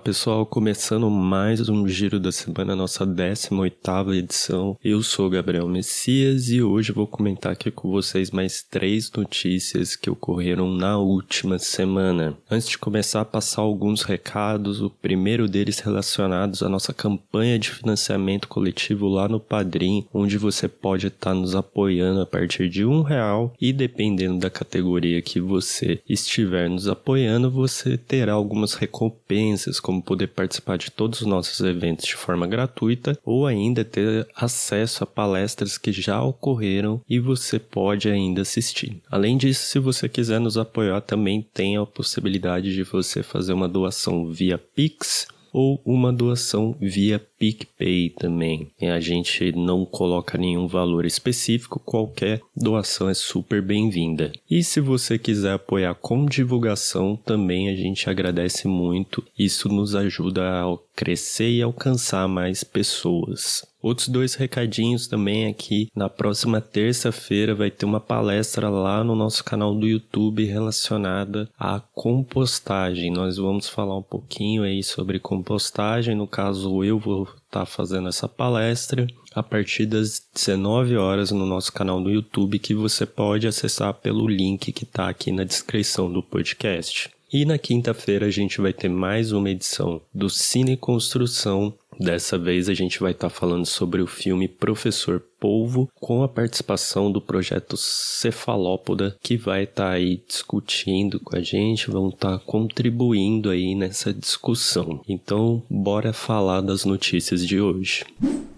pessoal, começando mais um Giro da Semana, nossa 18ª edição. Eu sou Gabriel Messias e hoje vou comentar aqui com vocês mais 3 notícias que ocorreram na última semana. Antes de começar a passar alguns recados, o primeiro deles relacionados à nossa campanha de financiamento coletivo lá no Padrim, onde você pode estar nos apoiando a partir de R$1 e, dependendo da categoria que você estiver nos apoiando, você terá algumas recompensas, como poder participar de todos os nossos eventos de forma gratuita ou ainda ter acesso a palestras que já ocorreram e você pode ainda assistir. Além disso, se você quiser nos apoiar, também tem a possibilidade de você fazer uma doação via Pix ou uma doação via PicPay também. A gente não coloca nenhum valor específico, qualquer doação é super bem-vinda. E se você quiser apoiar com divulgação, também a gente agradece muito. Isso nos ajuda a crescer e alcançar mais pessoas. Outros 2 recadinhos também aqui. Na próxima terça-feira vai ter uma palestra lá no nosso canal do YouTube relacionada à compostagem. Nós vamos falar um pouquinho aí sobre compostagem. No caso, eu vou estar fazendo essa palestra a partir das 19 horas no nosso canal do YouTube, que você pode acessar pelo link que está aqui na descrição do podcast. E na quinta-feira a gente vai ter mais uma edição do Cine Construção. Dessa vez a gente vai estar falando sobre o filme Professor Polvo, com a participação do projeto Cefalópoda, que vai estar aí discutindo com a gente, vão estar contribuindo aí nessa discussão. Então, bora falar das notícias de hoje.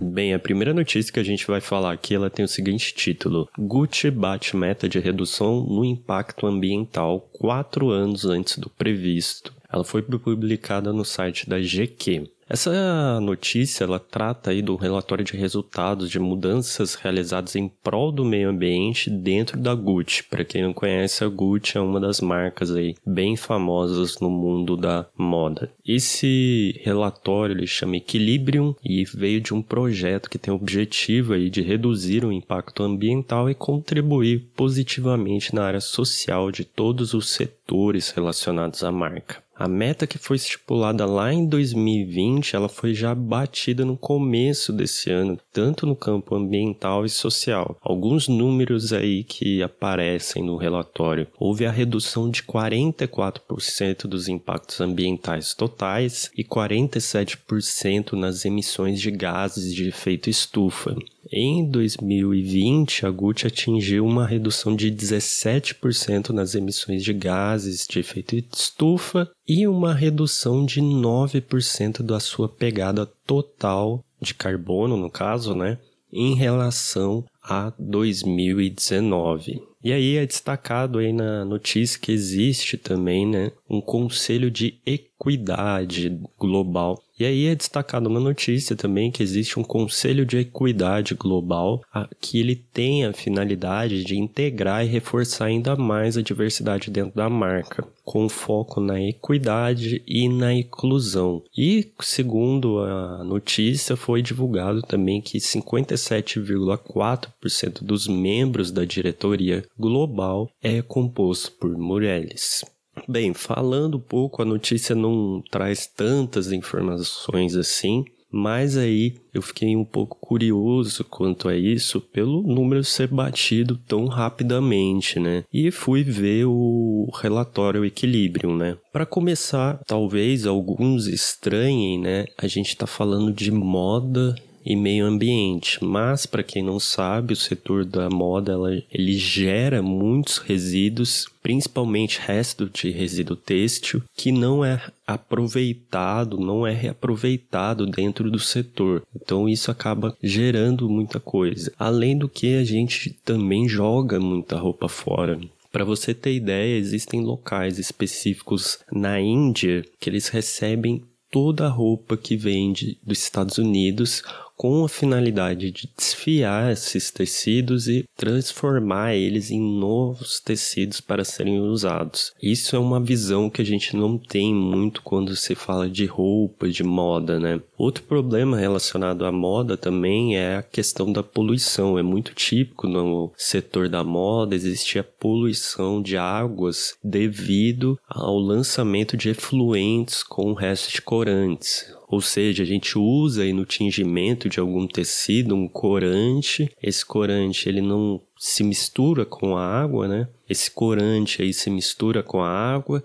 Bem, a primeira notícia que a gente vai falar aqui, ela tem o seguinte título: Gucci bate meta de redução no impacto ambiental 4 anos antes do previsto. Ela foi publicada no site da GQ. Essa notícia, ela trata aí do relatório de resultados de mudanças realizadas em prol do meio ambiente dentro da Gucci. Para quem não conhece, a Gucci é uma das marcas aí bem famosas no mundo da moda. Esse relatório, ele chama Equilibrium e veio de um projeto que tem o objetivo aí de reduzir o impacto ambiental e contribuir positivamente na área social de todos os setores relacionados à marca. A meta que foi estipulada lá em 2020, ela foi já batida no começo desse ano, tanto no campo ambiental e social. Alguns números aí que aparecem no relatório: houve a redução de 44% dos impactos ambientais totais e 47% nas emissões de gases de efeito estufa. Em 2020, a Gucci atingiu uma redução de 17% nas emissões de gases de efeito estufa e uma redução de 9% da sua pegada total de carbono, no caso, né, em relação a 2019. E aí é destacado aí na notícia que existe também, né, um conselho de equidade global. E aí é destacado uma notícia também que existe um conselho de equidade global que ele tem a finalidade de integrar e reforçar ainda mais a diversidade dentro da marca, com foco na equidade e na inclusão. E segundo a notícia, foi divulgado também que 57,4% dos membros da diretoria global é composto por mulheres. Bem, falando um pouco, a notícia não traz tantas informações assim, mas aí eu fiquei um pouco curioso quanto a isso pelo número ser batido tão rapidamente, né? E fui ver o relatório Equilibrium, né? Para começar, talvez alguns estranhem, né? A gente tá falando de moda e meio ambiente, mas para quem não sabe, o setor da moda ele gera muitos resíduos, principalmente resto de resíduo têxtil, que não é aproveitado, não é reaproveitado dentro do setor. Então isso acaba gerando muita coisa. Além do que, a gente também joga muita roupa fora. Para você ter ideia, existem locais específicos na Índia que eles recebem toda a roupa que vem dos Estados Unidos com a finalidade de desfiar esses tecidos e transformar eles em novos tecidos para serem usados. Isso é uma visão que a gente não tem muito quando se fala de roupa, de moda, né? Outro problema relacionado à moda também é a questão da poluição. É muito típico no setor da moda existir a poluição de águas devido ao lançamento de efluentes com restos de corantes. Ou seja, a gente usa aí no tingimento de algum tecido um corante. Esse corante ele não se mistura com a água, né? Esse corante aí se mistura com a água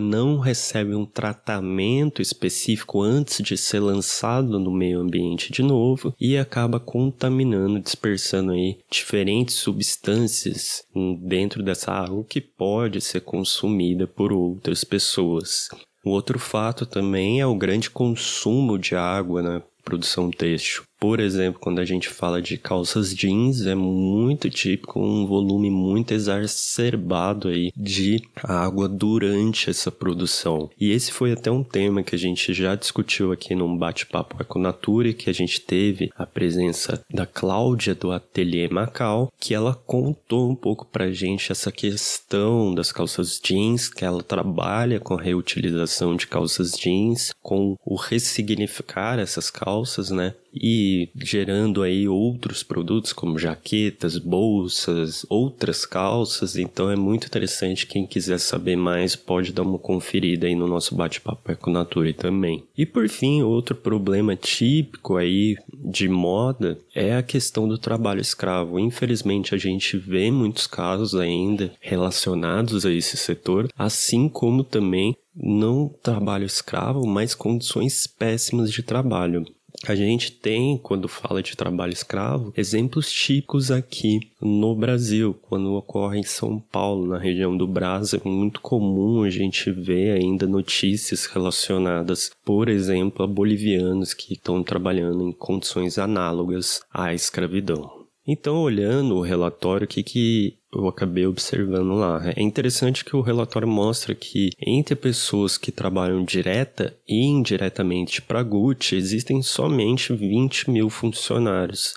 não recebe um tratamento específico antes de ser lançado no meio ambiente de novo e acaba contaminando, dispersando aí diferentes substâncias dentro dessa água que pode ser consumida por outras pessoas. O outro fato também é o grande consumo de água na produção têxtil. Por exemplo, quando a gente fala de calças jeans, é muito típico um volume muito exacerbado aí de água durante essa produção. E esse foi até um tema que a gente já discutiu aqui num bate-papo com a Natura, que a gente teve a presença da Cláudia do Ateliê Macau, que ela contou um pouco pra gente essa questão das calças jeans, que ela trabalha com a reutilização de calças jeans, com o ressignificar essas calças, né? E gerando aí outros produtos como jaquetas, bolsas, outras calças. Então é muito interessante, quem quiser saber mais pode dar uma conferida aí no nosso bate-papo com a Natura também. E por fim, outro problema típico aí de moda é a questão do trabalho escravo. Infelizmente a gente vê muitos casos ainda relacionados a esse setor, assim como também não trabalho escravo, mas condições péssimas de trabalho. A gente tem, quando fala de trabalho escravo, exemplos típicos aqui no Brasil. Quando ocorre em São Paulo, na região do Brás, é muito comum a gente ver ainda notícias relacionadas, por exemplo, a bolivianos que estão trabalhando em condições análogas à escravidão. Então, olhando o relatório, o que eu acabei observando lá? É interessante que o relatório mostra que entre pessoas que trabalham direta e indiretamente para a Gucci, existem somente 20 mil funcionários.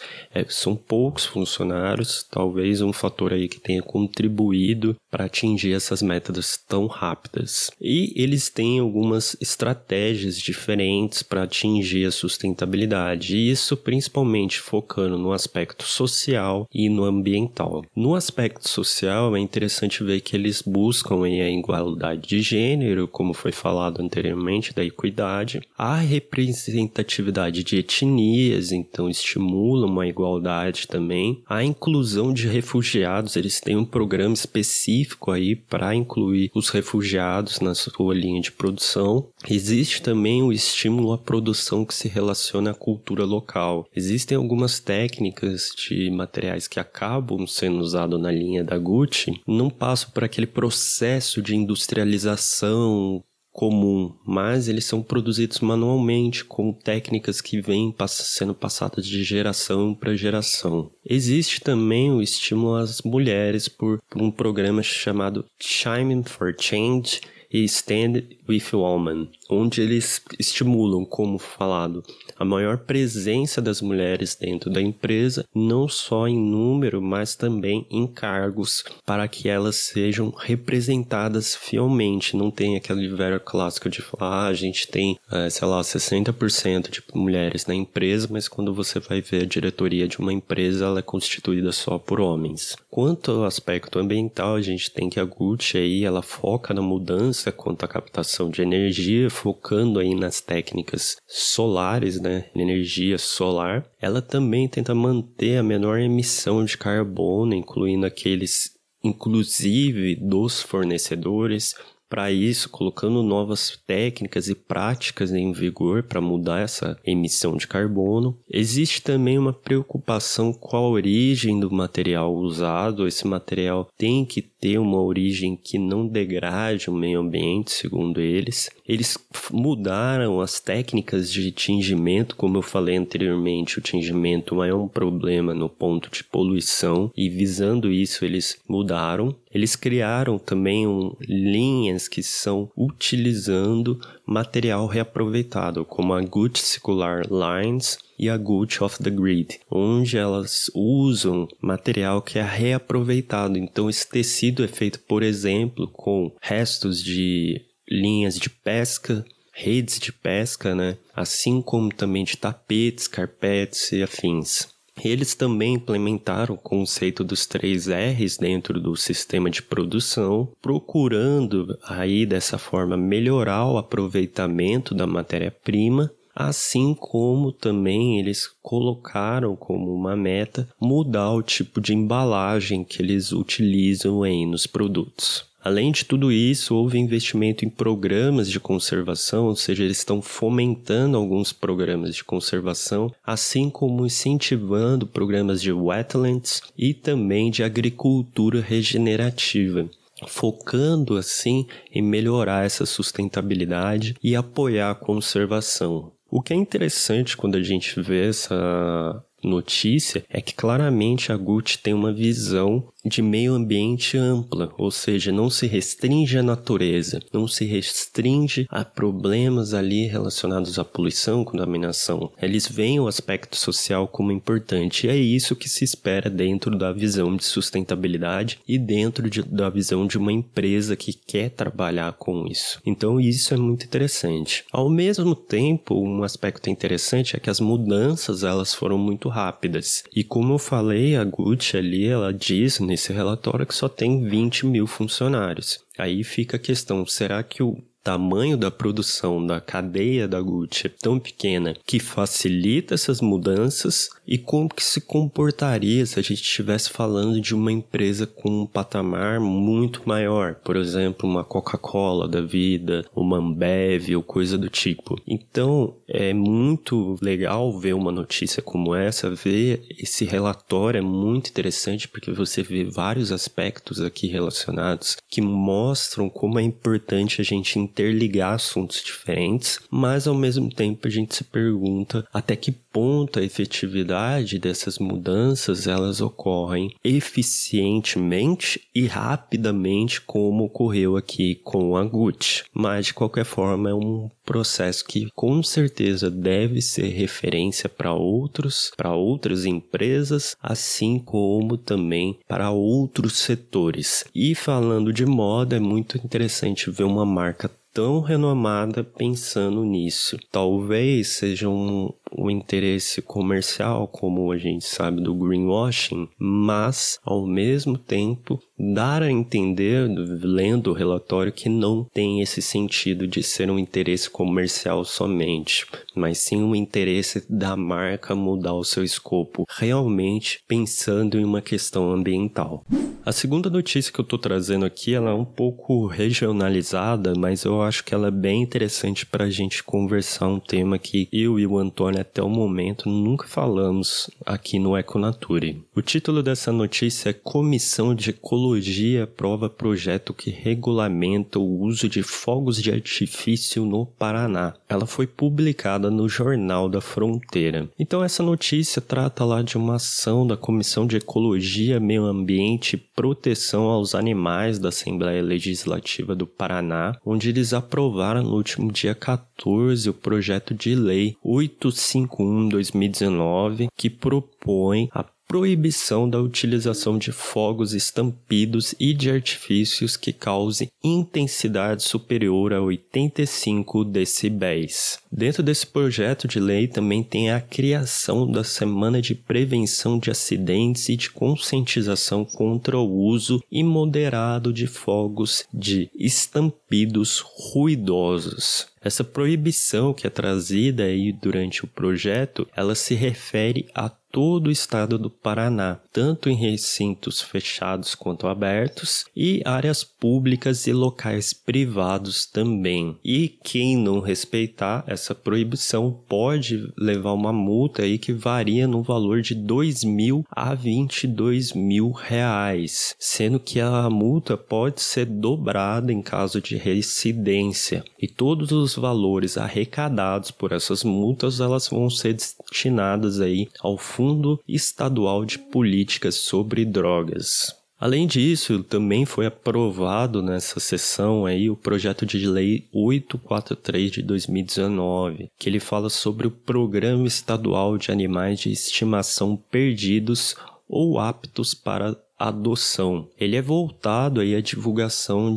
São poucos funcionários, talvez um fator aí que tenha contribuído para atingir essas metas tão rápidas. E eles têm algumas estratégias diferentes para atingir a sustentabilidade, e isso principalmente focando no aspecto social e no ambiental. No aspecto social, é interessante ver que eles buscam a igualdade de gênero, como foi falado anteriormente, da equidade, a representatividade de etnias, então estimulam a igualdade também, a inclusão de refugiados. Eles têm um programa específico aí para incluir os refugiados na sua linha de produção. Existe também o estímulo à produção que se relaciona à cultura local. Existem algumas técnicas de materiais que acabam sendo usados na linha da Gucci, não passam por aquele processo de industrialização comum, mas eles são produzidos manualmente com técnicas que vêm sendo passadas de geração para geração. Existe também o estímulo às mulheres por um programa chamado Chime for Change e Stand with Women, onde eles estimulam, como falado, a maior presença das mulheres dentro da empresa, não só em número, mas também em cargos, para que elas sejam representadas fielmente. Não tem aquele velho clássico de falar, a gente tem, sei lá, 60% de mulheres na empresa, mas quando você vai ver a diretoria de uma empresa, ela é constituída só por homens. Quanto ao aspecto ambiental, a gente tem que a Gucci aí, ela foca na mudança quanto à captação de energia, focando aí nas técnicas solares, né? Energia solar. Ela também tenta manter a menor emissão de carbono, incluindo aqueles, inclusive, dos fornecedores. Para isso, colocando novas técnicas e práticas em vigor para mudar essa emissão de carbono. Existe também uma preocupação com a origem do material usado. Esse material tem que ter uma origem que não degrade o meio ambiente, segundo eles. Eles mudaram as técnicas de tingimento, como eu falei anteriormente, o tingimento é um problema no ponto de poluição e visando isso eles mudaram. Eles criaram também linhas que são utilizando material reaproveitado, como a Gucci Circular Lines e a Gucci Off-the-Grid, onde elas usam material que é reaproveitado. Então, esse tecido é feito, por exemplo, com restos de linhas de pesca, redes de pesca, né? Assim como também de tapetes, carpetes e afins. Eles também implementaram o conceito dos 3 R's dentro do sistema de produção, procurando aí dessa forma melhorar o aproveitamento da matéria-prima, assim como também eles colocaram como uma meta mudar o tipo de embalagem que eles utilizam aí nos produtos. Além de tudo isso, houve investimento em programas de conservação, ou seja, eles estão fomentando alguns programas de conservação, assim como incentivando programas de wetlands e também de agricultura regenerativa, focando assim em melhorar essa sustentabilidade e apoiar a conservação. O que é interessante quando a gente vê essa notícia é que claramente a Gucci tem uma visão de meio ambiente ampla, ou seja, não se restringe à natureza, não se restringe a problemas ali relacionados à poluição, contaminação. Eles veem o aspecto social como importante e é isso que se espera dentro da visão de sustentabilidade e dentro da visão de uma empresa que quer trabalhar com isso. Então isso é muito interessante. Ao mesmo tempo, um aspecto interessante é que as mudanças elas foram muito rápidas e como eu falei, a Gucci ali ela diz nesse relatório que só tem 20 mil funcionários. Aí fica a questão, será que o tamanho da produção da cadeia da Gucci é tão pequena que facilita essas mudanças? E como que se comportaria se a gente estivesse falando de uma empresa com um patamar muito maior? Por exemplo, uma Coca-Cola da vida, uma Ambev ou coisa do tipo. Então, é muito legal ver uma notícia como essa, ver esse relatório é muito interessante porque você vê vários aspectos aqui relacionados que mostram como é importante a gente interligar assuntos diferentes, mas ao mesmo tempo a gente se pergunta até que ponto a efetividade dessas mudanças elas ocorrem eficientemente e rapidamente como ocorreu aqui com a Gucci. Mas de qualquer forma é um processo que com certeza deve ser referência para outras empresas, assim como também para outros setores. E falando de moda, é muito interessante ver uma marca tão renomada pensando nisso. Talvez seja um interesse comercial, como a gente sabe do greenwashing, mas ao mesmo tempo dar a entender, lendo o relatório, que não tem esse sentido de ser um interesse comercial somente, mas sim um interesse da marca mudar o seu escopo, realmente pensando em uma questão ambiental. A segunda notícia que eu estou trazendo aqui, ela é um pouco regionalizada, mas eu acho que ela é bem interessante para a gente conversar um tema que eu e o Antônio até o momento nunca falamos aqui no Econature. O título dessa notícia é Comissão de Ecologia aprova projeto que regulamenta o uso de fogos de artifício no Paraná. Ela foi publicada no Jornal da Fronteira. Então essa notícia trata lá de uma ação da Comissão de Ecologia, Meio Ambiente e Proteção aos Animais da Assembleia Legislativa do Paraná, onde eles aprovaram no último dia 14 o projeto de lei 851/2019, que propõe a proibição da utilização de fogos estampidos e de artifícios que causem intensidade superior a 85 decibéis. Dentro desse projeto de lei também tem a criação da Semana de Prevenção de Acidentes e de Conscientização contra o Uso Imoderado de Fogos de Estampidos Ruidosos. Essa proibição que é trazida aí durante o projeto, ela se refere a todo o estado do Paraná, tanto em recintos fechados quanto abertos e áreas públicas e locais privados também. E quem não respeitar essa proibição pode levar uma multa aí que varia no valor de R$ 2.000 a R$ 22.000, sendo que a multa pode ser dobrada em caso de reincidência. E todos os valores arrecadados por essas multas, elas vão ser destinadas aí ao Fundo Estadual de Políticas sobre Drogas. Além disso, também foi aprovado nessa sessão aí o projeto de lei 843 de 2019, que ele fala sobre o Programa Estadual de Animais de Estimação Perdidos ou Aptos para Adoção. Ele é voltado à divulgação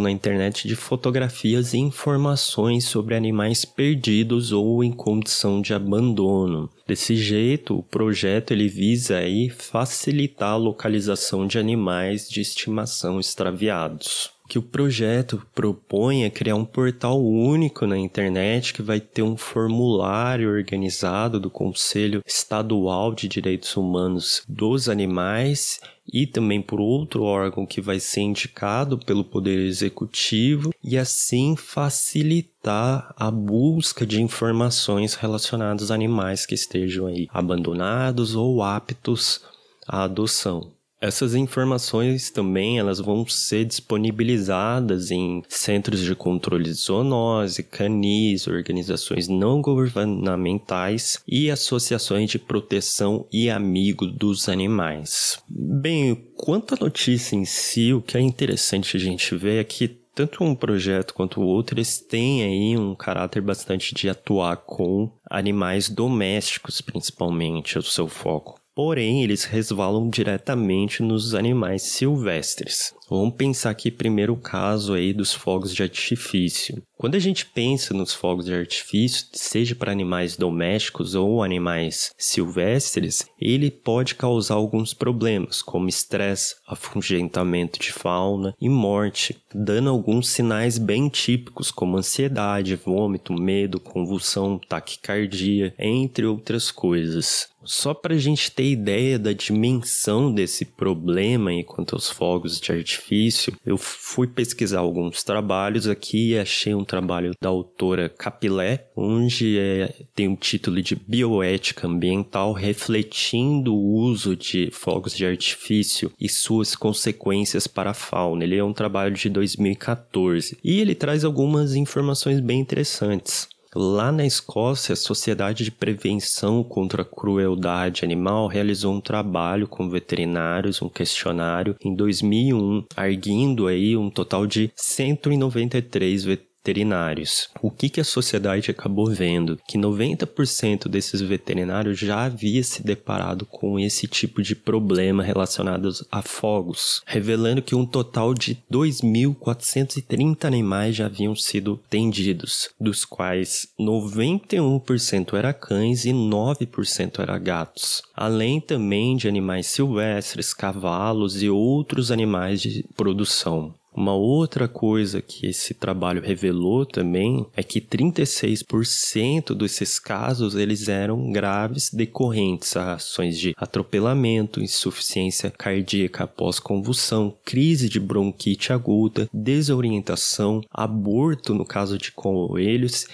na internet de fotografias e informações sobre animais perdidos ou em condição de abandono. Desse jeito, o projeto ele visa aí facilitar a localização de animais de estimação extraviados. Que o projeto propõe é criar um portal único na internet que vai ter um formulário organizado do Conselho Estadual de Direitos Humanos dos Animais e também por outro órgão que vai ser indicado pelo Poder Executivo e assim facilitar a busca de informações relacionadas a animais que estejam aí abandonados ou aptos à adoção. Essas informações também elas vão ser disponibilizadas em centros de controle de zoonose, canis, organizações não governamentais e associações de proteção e amigo dos animais. Bem, quanto à notícia em si, o que é interessante a gente ver é que tanto um projeto quanto o outro, eles têm aí um caráter bastante de atuar com animais domésticos, principalmente, é o seu foco. Porém, eles resvalam diretamente nos animais silvestres. Vamos pensar aqui primeiro o caso aí dos fogos de artifício. Quando a gente pensa nos fogos de artifício, seja para animais domésticos ou animais silvestres, ele pode causar alguns problemas, como estresse, afugentamento de fauna e morte, dando alguns sinais bem típicos, como ansiedade, vômito, medo, convulsão, taquicardia, entre outras coisas. Só para a gente ter ideia da dimensão desse problema quanto aos fogos de artifício, eu fui pesquisar alguns trabalhos aqui e achei um trabalho da autora Capilé, onde tem o título de Bioética Ambiental, refletindo o uso de fogos de artifício e suas consequências para a fauna. Ele é um trabalho de 2014 e ele traz algumas informações bem interessantes. Lá na Escócia, a Sociedade de Prevenção contra a Crueldade Animal realizou um trabalho com veterinários, um questionário, em 2001, arguindo aí um total de 193 veterinários. O que a sociedade acabou vendo? Que 90% desses veterinários já havia se deparado com esse tipo de problema relacionado a fogos, revelando que um total de 2.430 animais já haviam sido atendidos, dos quais 91% eram cães e 9% eram gatos, além também de animais silvestres, cavalos e outros animais de produção. Uma outra coisa que esse trabalho revelou também é que 36% desses casos eles eram graves decorrentes a ações de atropelamento, insuficiência cardíaca após convulsão, crise de bronquite aguda, desorientação, aborto no caso de coelhos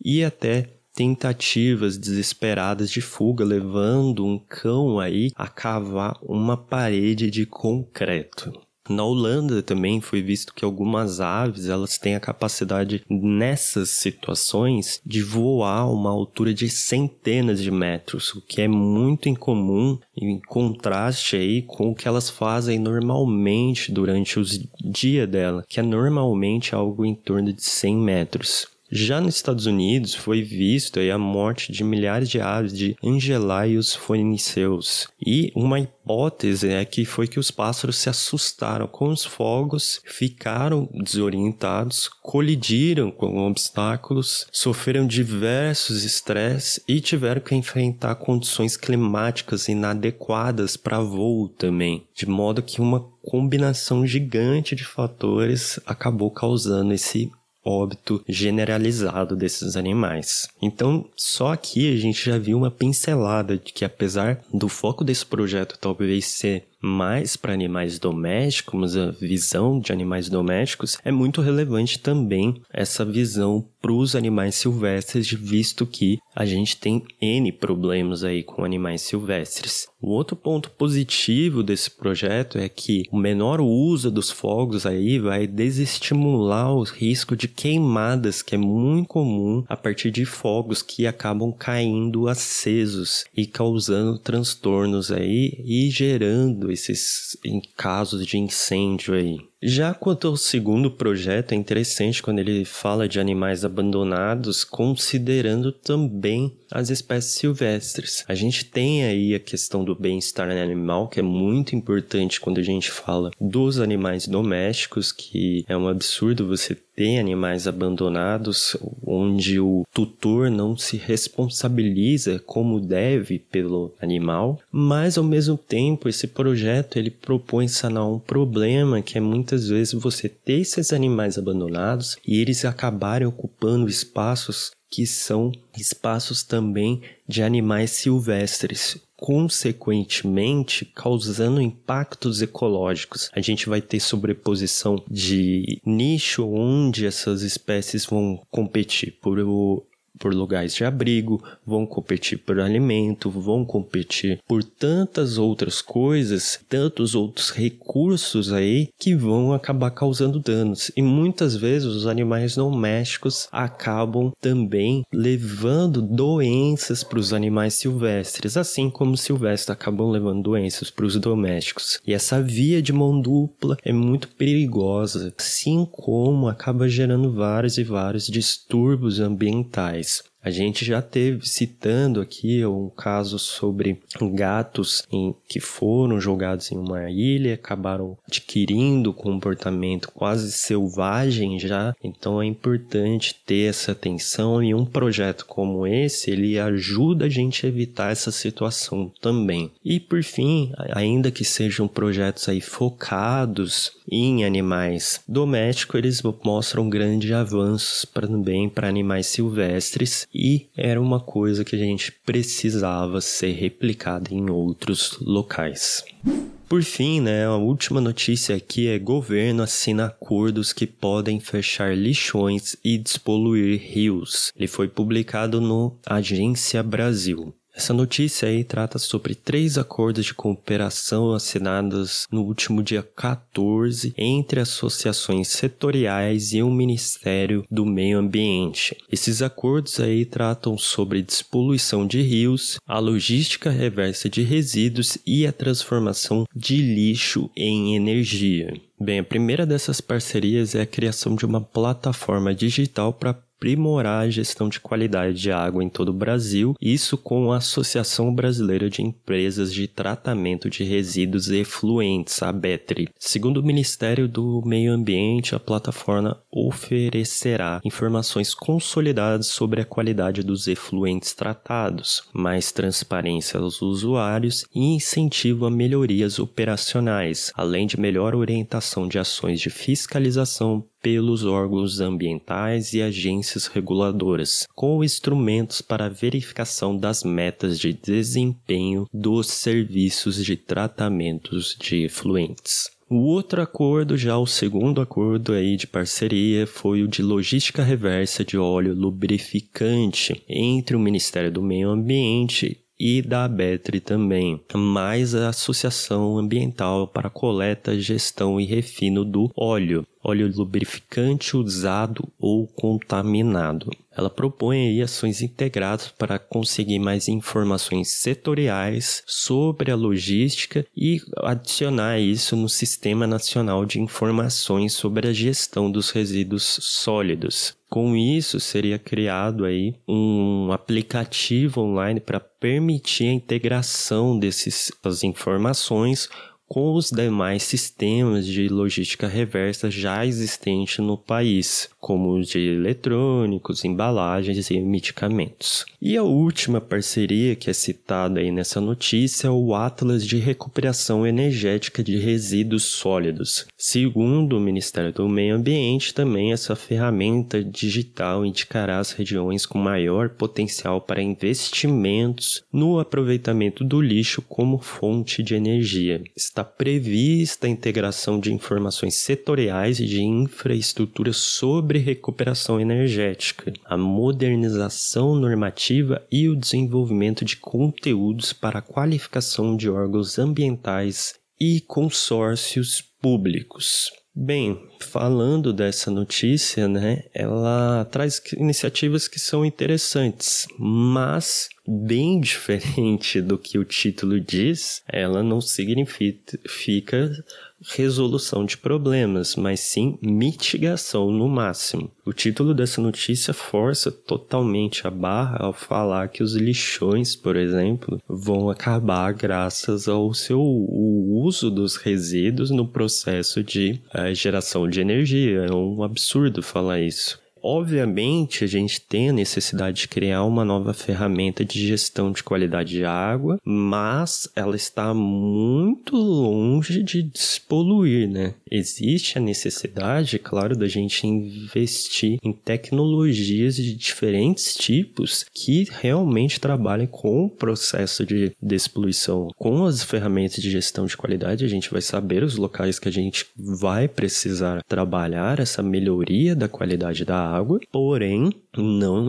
e até tentativas desesperadas de fuga, levando um cão aí a cavar uma parede de concreto. Na Holanda também foi visto que algumas aves elas têm a capacidade, nessas situações, de voar a uma altura de centenas de metros, o que é muito incomum, em contraste aí com o que elas fazem normalmente durante o dia dela, que é normalmente algo em torno de 100 metros. Já nos Estados Unidos foi visto aí a morte de milhares de aves de Angelaios foniceus e uma hipótese é que foi que os pássaros se assustaram com os fogos, ficaram desorientados, colidiram com obstáculos, sofreram diversos estresses e tiveram que enfrentar condições climáticas inadequadas para voo também, de modo que uma combinação gigante de fatores acabou causando esse óbito generalizado desses animais. Então, só aqui a gente já viu uma pincelada de que, apesar do foco desse projeto talvez ser mais para animais domésticos, a visão de animais domésticos, é muito relevante também essa visão para os animais silvestres, visto que a gente tem N problemas aí com animais silvestres. Um outro ponto positivo desse projeto é que o menor uso dos fogos aí vai desestimular o risco de queimadas, que é muito comum a partir de fogos que acabam caindo acesos e causando transtornos aí e gerando esses casos de incêndio aí. Já quanto ao segundo projeto, é interessante quando ele fala de animais abandonados, considerando também as espécies silvestres. A gente tem aí a questão do bem-estar animal, que é muito importante quando a gente fala dos animais domésticos, que é um absurdo você ter animais abandonados, onde o tutor não se responsabiliza como deve pelo animal, mas ao mesmo tempo esse projeto ele propõe sanar um problema que é muito muitas vezes você tem esses animais abandonados e eles acabarem ocupando espaços que são espaços também de animais silvestres, consequentemente causando impactos ecológicos. A gente vai ter sobreposição de nicho onde essas espécies vão competir por lugares de abrigo, vão competir por alimento, vão competir por tantas outras coisas, tantos outros recursos aí que vão acabar causando danos. E muitas vezes os animais domésticos acabam também levando doenças para os animais silvestres, assim como os silvestres acabam levando doenças para os domésticos. E essa via de mão dupla é muito perigosa, assim como acaba gerando vários e vários distúrbios ambientais. A gente já teve citando aqui um caso sobre gatos que foram jogados em uma ilha, acabaram adquirindo um comportamento quase selvagem já. Então é importante ter essa atenção e um projeto como esse, ele ajuda a gente a evitar essa situação também. E por fim, ainda que sejam projetos aí focados em animais domésticos, eles mostram grandes avanços também para animais silvestres, e era uma coisa que a gente precisava ser replicada em outros locais. Por fim, a última notícia aqui é: governo assina acordos que podem fechar lixões e despoluir rios. Ele foi publicado no Agência Brasil. Essa notícia aí trata sobre 3 acordos de cooperação assinados no último dia 14 entre associações setoriais e o Ministério do Meio Ambiente. Esses acordos aí tratam sobre despoluição de rios, a logística reversa de resíduos e a transformação de lixo em energia. Bem, a primeira dessas parcerias é a criação de uma plataforma digital para aprimorar a gestão de qualidade de água em todo o Brasil, isso com a Associação Brasileira de Empresas de Tratamento de Resíduos e Efluentes, a ABETRE. Segundo o Ministério do Meio Ambiente, a plataforma oferecerá informações consolidadas sobre a qualidade dos efluentes tratados, mais transparência aos usuários e incentivo a melhorias operacionais, além de melhor orientação de ações de fiscalização pelos órgãos ambientais e agências reguladoras, com instrumentos para a verificação das metas de desempenho dos serviços de tratamentos de efluentes. O outro acordo, já o segundo acordo aí de parceria, foi o de logística reversa de óleo lubrificante entre o Ministério do Meio Ambiente e da ABETRE também, mais a Associação Ambiental para Coleta, Gestão e Refino do Óleo lubrificante usado ou contaminado. Ela propõe aí ações integradas para conseguir mais informações setoriais sobre a logística e adicionar isso no Sistema Nacional de Informações sobre a Gestão dos Resíduos Sólidos. Com isso, seria criado aí um aplicativo online para permitir a integração dessas informações com os demais sistemas de logística reversa já existentes no país, como os de eletrônicos, embalagens e medicamentos. E a última parceria que é citada aí nessa notícia é o Atlas de Recuperação Energética de Resíduos Sólidos. Segundo o Ministério do Meio Ambiente, também essa ferramenta digital indicará as regiões com maior potencial para investimentos no aproveitamento do lixo como fonte de energia. Está prevista a integração de informações setoriais e de infraestrutura sobre recuperação energética, a modernização normativa e o desenvolvimento de conteúdos para a qualificação de órgãos ambientais e consórcios públicos. Bem, falando dessa notícia, ela traz iniciativas que são interessantes, mas bem diferente do que o título diz, ela não significa resolução de problemas, mas sim mitigação no máximo. O título dessa notícia força totalmente a barra ao falar que os lixões, por exemplo, vão acabar graças ao seu uso dos resíduos no processo de geração de energia. É um absurdo falar isso. Obviamente, a gente tem a necessidade de criar uma nova ferramenta de gestão de qualidade de água, mas ela está muito longe de despoluir, Existe a necessidade, claro, da gente investir em tecnologias de diferentes tipos que realmente trabalhem com o processo de despoluição. Com as ferramentas de gestão de qualidade, a gente vai saber os locais que a gente vai precisar trabalhar essa melhoria da qualidade da água, porém,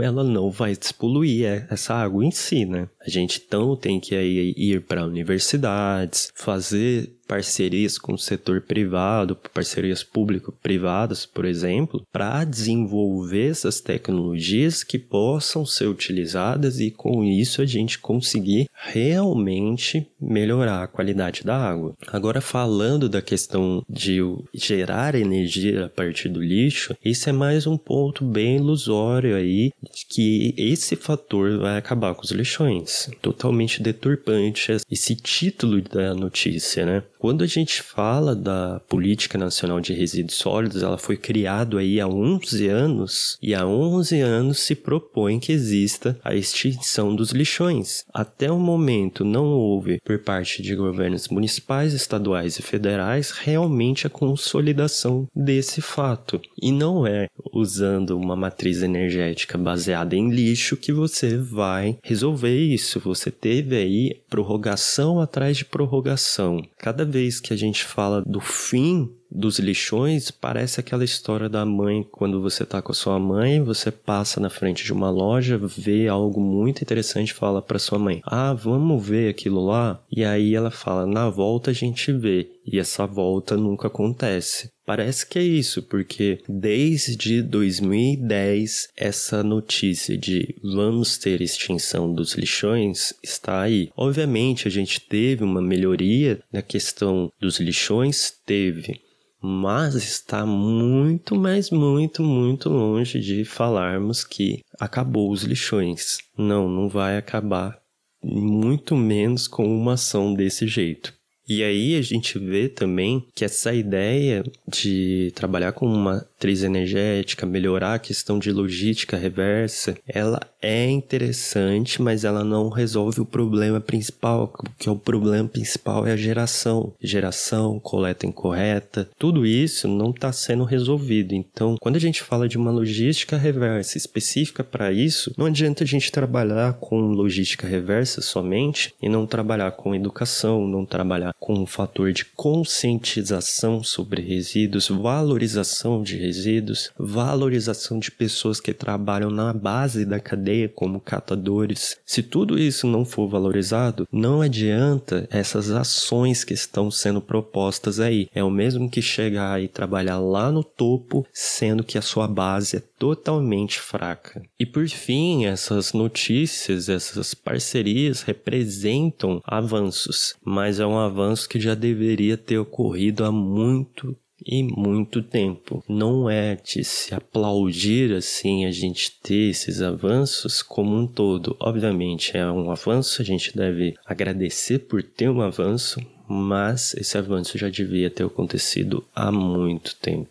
ela não vai despoluir essa água em si, A gente então tem que ir para universidades, fazer parcerias com o setor privado, parcerias público-privadas, por exemplo, para desenvolver essas tecnologias que possam ser utilizadas e com isso a gente conseguir realmente melhorar a qualidade da água. Agora, falando da questão de gerar energia a partir do lixo, isso é mais um ponto bem ilusório aí, que esse fator vai acabar com os lixões. Totalmente deturpante esse título da notícia, Quando a gente fala da Política Nacional de Resíduos Sólidos, ela foi criada há 11 anos, e há 11 anos se propõe que exista a extinção dos lixões. Até o momento não houve, por parte de governos municipais, estaduais e federais, realmente a consolidação desse fato. E não é usando uma matriz energética baseada em lixo que você vai resolver isso. Você teve aí prorrogação atrás de prorrogação. Cada vez que a gente fala do fim dos lixões, parece aquela história da mãe, quando você tá com a sua mãe, você passa na frente de uma loja, vê algo muito interessante, fala pra sua mãe, vamos ver aquilo lá, e aí ela fala, na volta a gente vê, e essa volta nunca acontece. Parece que é isso, porque desde 2010, essa notícia de vamos ter extinção dos lixões está aí. Obviamente, a gente teve uma melhoria na questão dos lixões, teve, mas está muito, mas muito, muito longe de falarmos que acabou os lixões. Não vai acabar, muito menos com uma ação desse jeito. E aí a gente vê também que essa ideia de trabalhar com uma matriz energética, melhorar a questão de logística reversa, ela é interessante, mas ela não resolve o problema principal, que é o problema principal é a geração. Geração, coleta incorreta, tudo isso não está sendo resolvido. Então, quando a gente fala de uma logística reversa específica para isso, não adianta a gente trabalhar com logística reversa somente e não trabalhar com educação, não trabalhar com um fator de conscientização sobre resíduos, valorização de resíduos, valorização de pessoas que trabalham na base da cadeia como catadores. Se tudo isso não for valorizado, não adianta essas ações que estão sendo propostas aí. É o mesmo que chegar e trabalhar lá no topo, sendo que a sua base é totalmente fraca. E por fim, essas notícias, essas parcerias representam avanços, mas é um avanço que já deveria ter ocorrido há muito e muito tempo. Não é de se aplaudir assim a gente ter esses avanços como um todo. Obviamente é um avanço, a gente deve agradecer por ter um avanço, mas esse avanço já devia ter acontecido há muito tempo.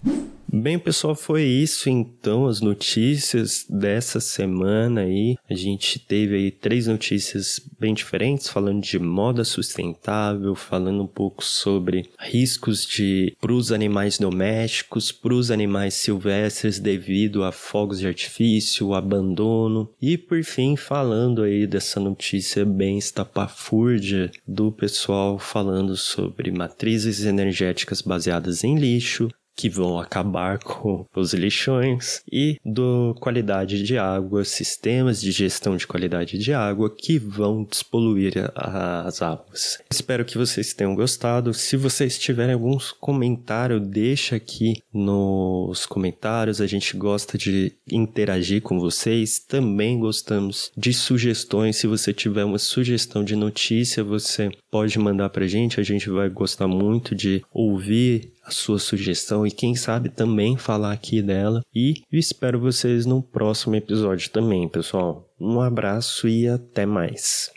Bem, pessoal, foi isso então as notícias dessa semana aí. A gente teve aí 3 notícias bem diferentes, falando de moda sustentável, falando um pouco sobre riscos para os animais domésticos, para os animais silvestres devido a fogos de artifício, abandono. E por fim, falando aí dessa notícia bem estapafúrdia do pessoal falando sobre matrizes energéticas baseadas em lixo, que vão acabar com os lixões, e do qualidade de água, sistemas de gestão de qualidade de água que vão despoluir as águas. Espero que vocês tenham gostado. Se vocês tiverem algum comentário, deixa aqui nos comentários. A gente gosta de interagir com vocês. Também gostamos de sugestões. Se você tiver uma sugestão de notícia, você pode mandar pra gente. A gente vai gostar muito de ouvir a sua sugestão e quem sabe também falar aqui dela. E espero vocês no próximo episódio também, pessoal. Um abraço e até mais.